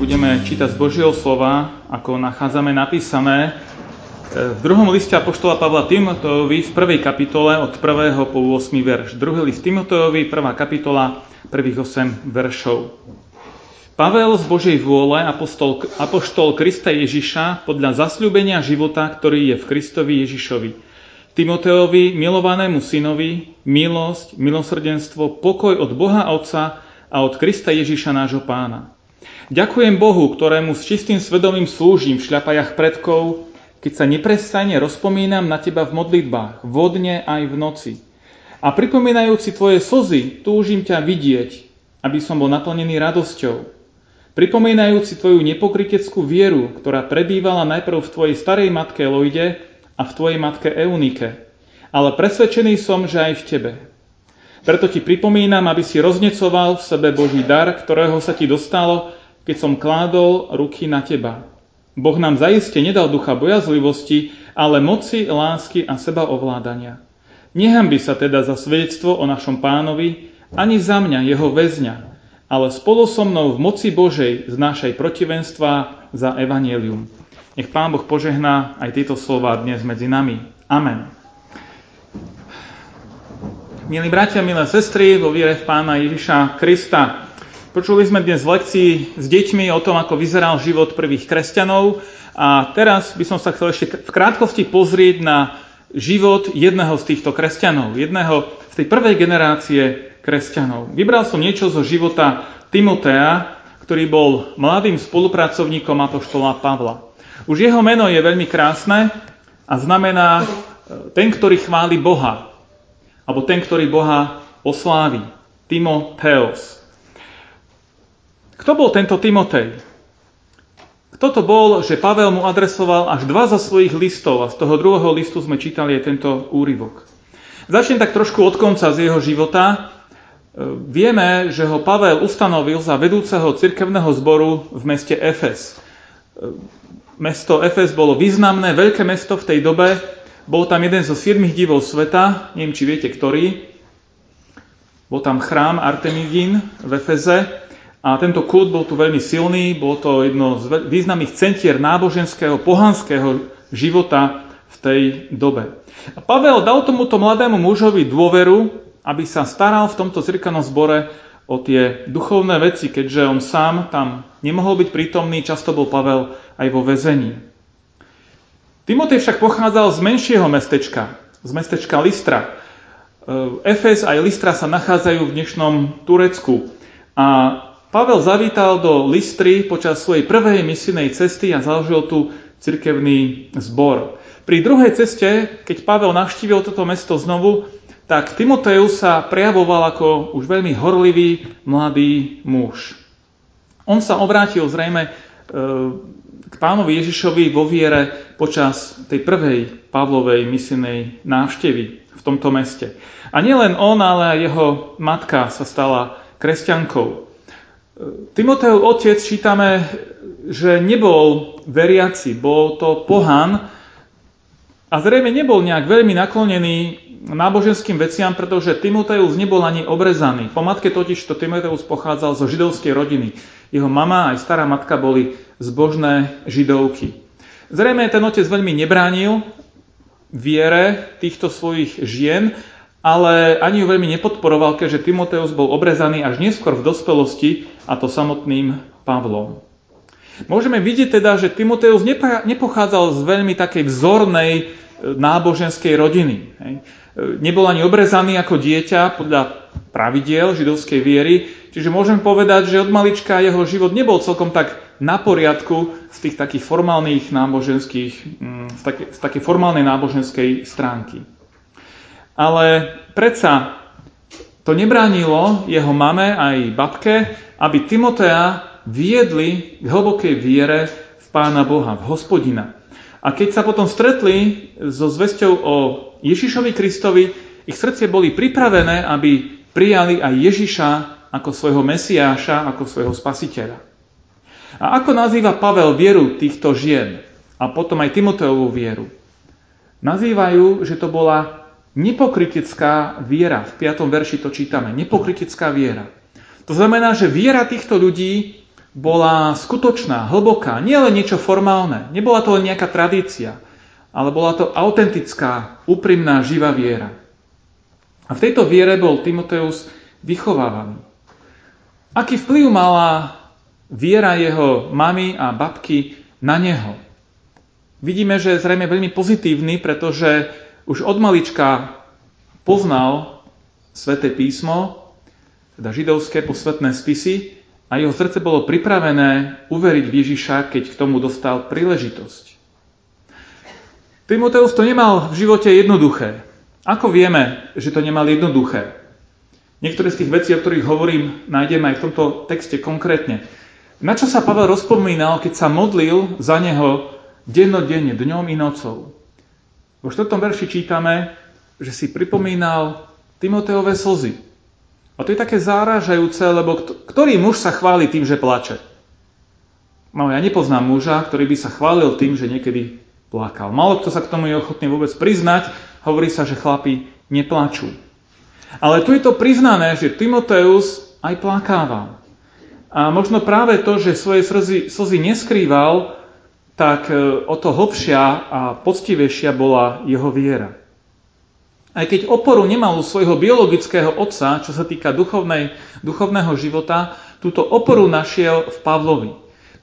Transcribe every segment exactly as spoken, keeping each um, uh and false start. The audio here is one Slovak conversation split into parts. Budeme čítať z Božieho slova, ako nachádzame napísané v druhom liste apoštola Pavla Timotejovi v prvej kapitole od prvého po ôsmy verš. Druhý list Timotejovi, prvá kapitola, prvých osem veršov. Pavel z Božej vôle, apostol, apoštol Krista Ježiša, podľa zasľúbenia života, ktorý je v Kristovi Ježišovi. Timotejovi, milovanému synovi, milosť, milosrdenstvo, pokoj od Boha Otca a od Krista Ježiša nášho Pána. Ďakujem Bohu, ktorému s čistým svedomím slúžim v šľapajach predkov, keď sa neprestajne rozpomínam na teba v modlitbách, vodne aj v noci. A pripomínajúci tvoje slzy, túžim ťa vidieť, aby som bol naplnený radosťou. Pripomínajúci tvoju nepokryteckú vieru, ktorá prebývala najprv v tvojej starej matke Loide a v tvojej matke Eunike, ale presvedčený som, že aj v tebe. Preto ti pripomínam, aby si roznecoval v sebe Boží dar, ktorého sa ti dostalo, keď som kládol ruky na teba. Boh nám zaiste nedal ducha bojazlivosti, ale moci, lásky a sebaovládania. Nehanbi sa teda za svedectvo o našom Pánovi, ani za mňa, jeho väzňa, ale spolu so mnou v moci Božej znášaj protivenstva za evanjelium. Nech Pán Boh požehná aj tieto slová dnes medzi nami. Amen. Milí bratia, milé sestry, vo viere v Pána Ježiša Krista. Počuli sme dnes v lekcii s deťmi o tom, ako vyzeral život prvých kresťanov. A teraz by som sa chcel ešte v krátkosti pozrieť na život jedného z týchto kresťanov. Jedného z tej prvej generácie kresťanov. Vybral som niečo zo života Timoteja, ktorý bol mladým spolupracovníkom apoštola Pavla. Už jeho meno je veľmi krásne a znamená ten, ktorý chváli Boha. Alebo ten, ktorý Boha osláví. Timoteos. Kto bol tento Timotej? Kto to bol, že Pavel mu adresoval až dva zo svojich listov a z toho druhého listu sme čítali aj tento úryvok. Začnem tak trošku od konca z jeho života. Vieme, že ho Pavel ustanovil za vedúceho cirkevného zboru v meste Efes. Mesto Efes bolo významné, veľké mesto v tej dobe. Bol tam jeden zo siedmich divov sveta, neviem, či viete, ktorý. Bol tam chrám Artemidín v Efeze a tento kult bol tu veľmi silný. Bolo to jedno z významných centier náboženského, pohanského života v tej dobe. A Pavel dal tomuto mladému mužovi dôveru, aby sa staral v tomto cirkevnom zbore o tie duchovné veci, keďže on sám tam nemohol byť prítomný, často bol Pavel aj vo väzení. Timotej však pochádzal z menšieho mestečka, z mestečka Listra. Efes aj Listra sa nachádzajú v dnešnom Turecku. A Pavel zavítal do Listry počas svojej prvej misijnej cesty a založil tu cirkevný zbor. Pri druhej ceste, keď Pavel navštívil toto mesto znovu, tak Timoteju sa prejavoval ako už veľmi horlivý mladý muž. On sa obrátil zrejme k Pánovi Ježišovi vo viere počas tej prvej Pavlovej misijnej návštevy v tomto meste. A nielen on, ale aj jeho matka sa stala kresťankou. Timoteov otec, čítame, že nebol veriaci, bol to pohan a zrejme nebol nejak veľmi naklonený náboženským veciam, pretože Timoteus nebol ani obrezaný. Po matke totižto Timoteus pochádzal zo židovskej rodiny. Jeho mama aj stará matka boli zbožné židovky. Zrejme ten otec veľmi nebránil viere týchto svojich žien, ale ani ju veľmi nepodporoval, keďže Timoteus bol obrezaný až neskôr v dospelosti, a to samotným Pavlom. Môžeme vidieť teda, že Timoteus nepochádzal z veľmi takej vzornej náboženskej rodiny. Nebol ani obrezaný ako dieťa podľa pravidiel židovskej viery, čiže môžem povedať, že od malička jeho život nebol celkom tak na poriadku z tých takých formálnych náboženských, z také, z také formálnej náboženskej stránky. Ale predsa to nebránilo jeho mame aj babke, aby Timoteja viedli k hlbokej viere v Pána Boha, v Hospodina. A keď sa potom stretli so zvesťou o Ježišovi Kristovi, ich srdcie boli pripravené, aby prijali aj Ježiša ako svojho Mesiáša, ako svojho Spasiteľa. A ako nazýva Pavel vieru týchto žien a potom aj Timoteovú vieru? Nazývajú, že to bola nepokrytická viera. V piatom verši to čítame. Nepokrytická viera. To znamená, že viera týchto ľudí bola skutočná, hlboká, nie len niečo formálne, nebola to len nejaká tradícia, ale bola to autentická, úprimná, živá viera. A v tejto viere bol Timoteus vychovávaný. Aký vplyv mala viera jeho mamy a babky na neho? Vidíme, že zrejme veľmi pozitívny, pretože už od malička poznal Sväté písmo, teda židovské posvetné spisy, a jeho srdce bolo pripravené uveriť v Ježiša, keď k tomu dostal príležitosť. Timoteus to nemal v živote jednoduché. Ako vieme, že to nemal jednoduché? Niektoré z tých vecí, o ktorých hovorím, nájdeme aj v tomto texte konkrétne. Na čo sa Pavel rozpomínal, keď sa modlil za neho dennodenne, dňom i nocou? Vo štvrtom verši čítame, že si pripomínal Timoteove slzy. A to je také záražajúce, lebo ktorý muž sa chváli tým, že plače? No, ja nepoznám muža, ktorý by sa chválil tým, že niekedy plakal. Málo kto sa k tomu je ochotný vôbec priznať, hovorí sa, že chlapi neplačú. Ale tu je to priznané, že Timoteus aj plakával. A možno práve to, že svoje slzy, slzy neskrýval, tak o to hlbšia a poctivejšia bola jeho viera. Aj keď oporu nemal u svojho biologického otca, čo sa týka duchovnej, duchovného života, túto oporu našiel v Pavlovi.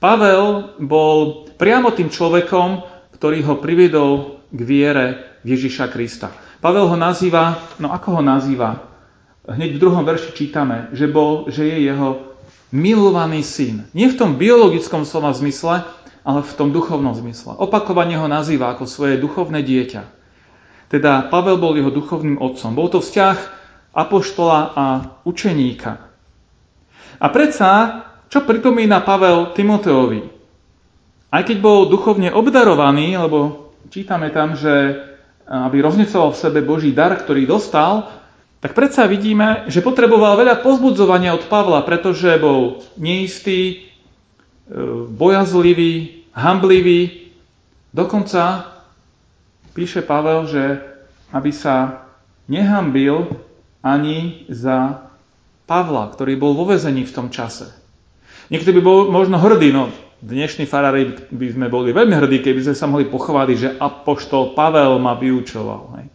Pavel bol priamo tým človekom, ktorý ho priviedol k viere Ježiša Krista. Pavel ho nazýva, no ako ho nazýva? Hneď v druhom verši čítame, že bol, že je jeho milovaný syn. Nie v tom biologickom slova zmysle, ale v tom duchovnom zmysle. Opakovane ho nazýva ako svoje duchovné dieťa. Teda Pavel bol jeho duchovným otcom. Bol to vzťah apoštola a učeníka. A predsa, čo pripomína Pavel Timoteovi? Aj keď bol duchovne obdarovaný, lebo čítame tam, že aby roznecoval v sebe Boží dar, ktorý dostal, tak predsa vidíme, že potreboval veľa povzbudzovania od Pavla, pretože bol neistý, bojazlivý, hanblivý, dokonca píše Pavel, že aby sa nehanbil ani za Pavla, ktorý bol vo väzení v tom čase. Niekto by bol možno hrdý, no dnešní farári by sme boli veľmi hrdí, keby sme sa mohli pochváliť, že apoštol Pavel ma vyučoval. Hej.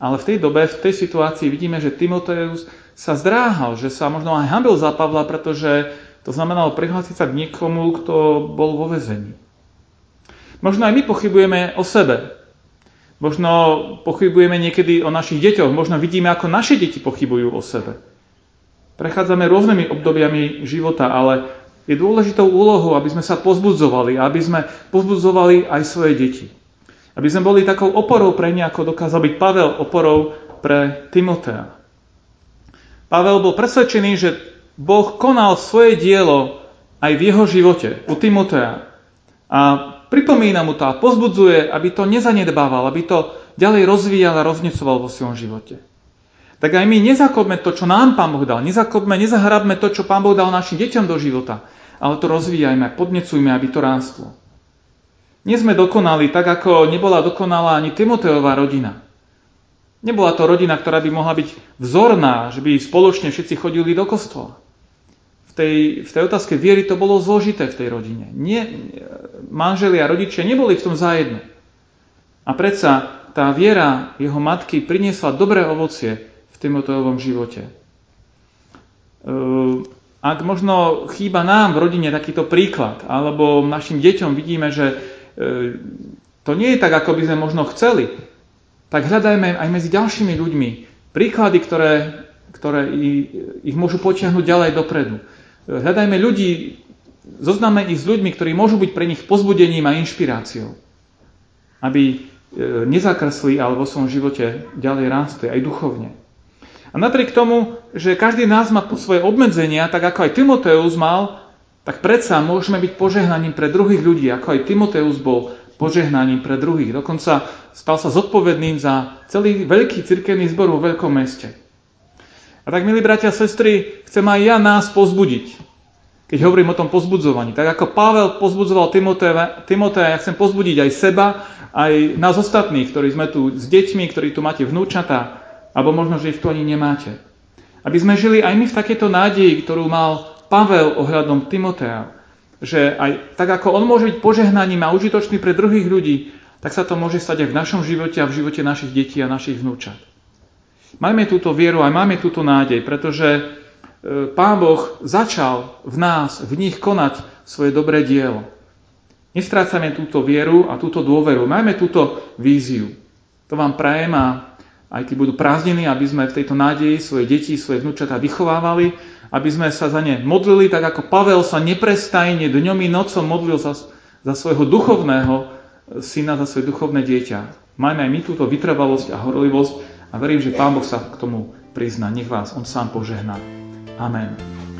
Ale v tej dobe, v tej situácii vidíme, že Timoteus sa zdráhal, že sa možno aj hanbil za Pavla, pretože to znamenalo prihlásiť sa k niekomu, kto bol vo väzení. Možno aj my pochybujeme o sebe. Možno pochybujeme niekedy o našich deťoch. Možno vidíme, ako naše deti pochybujú o sebe. Prechádzame rôznymi obdobiami života, ale je dôležitou úlohou, aby sme sa pozbudzovali, aby sme pozbudzovali aj svoje deti. Aby sme boli takou oporou pre ne, ako dokázal byť Pavel oporou pre Timotea. Pavel bol presvedčený, že Boh konal svoje dielo aj v jeho živote, u Timotea. A pripomína mu to a pozbudzuje, aby to nezanedbával, aby to ďalej rozvíjal a roznecoval vo svojom živote. Tak aj my nezakopme to, čo nám Pán Boh dal. Nezakopme, nezahrabme to, čo Pán Boh dal našim deťom do života. Ale to rozvíjajme, podnecujme, aby to rástlo. Nie sme dokonali, tak ako nebola dokonalá ani Timoteová rodina. Nebola to rodina, ktorá by mohla byť vzorná, že by spoločne všetci chodili do kostola. V tej, v tej otázke viery to bolo zložité v tej rodine. Nie, manželi a rodičia neboli v tom zajedno. A predsa tá viera jeho matky priniesla dobré ovocie v Timoteovom živote. Ak možno chýba nám v rodine takýto príklad, alebo našim deťom vidíme, že to nie je tak, ako by sme možno chceli, tak hľadajme aj medzi ďalšími ľuďmi príklady, ktoré, ktoré ich môžu potiahnuť ďalej dopredu. Hľadajme ľudí, zozname ich s ľuďmi, ktorí môžu byť pre nich pozbudením a inšpiráciou. Aby nezakrsli, ale vo svojom živote ďalej rástli, aj duchovne. A napriek tomu, že každý z nás má svoje obmedzenia, tak ako aj Timoteus mal, tak predsa môžeme byť požehnaním pre druhých ľudí, ako aj Timoteus bol požehnaním pre druhých. Dokonca stal sa zodpovedným za celý veľký cirkevný zbor vo veľkom meste. A tak, milí bratia a sestry, chcem aj ja nás pozbudiť, keď hovorím o tom pozbudzovaní. Tak ako Pavel pozbudzoval Timoteja, ja chcem pozbudiť aj seba, aj nás ostatných, ktorí sme tu s deťmi, ktorí tu máte vnúčatá, alebo možno, že ich tu ani nemáte. Aby sme žili aj my v takejto nádeji, ktorú mal Pavel ohľadom Timoteja, že aj tak, ako on môže byť požehnaním a užitočný pre druhých ľudí, tak sa to môže stať aj v našom živote a v živote našich detí a našich vnúčat. Máme túto vieru, aj máme túto nádej, pretože Pán Boh začal v nás, v nich konať svoje dobré dielo. Nestrácame túto vieru a túto dôveru. Máme túto víziu. To vám prajem a aj keď budú prázdniny, aby sme v tejto nádeji svoje deti, svoje vnúčatá vychovávali, aby sme sa za ne modlili, tak ako Pavel sa neprestajne dňom i nocom modlil za, za svojho duchovného syna, za svoje duchovné dieťa. Majme aj my túto vytrvalosť a horlivosť a verím, že Pán Boh sa k tomu prizná. Nech vás on sám požehná. Amen.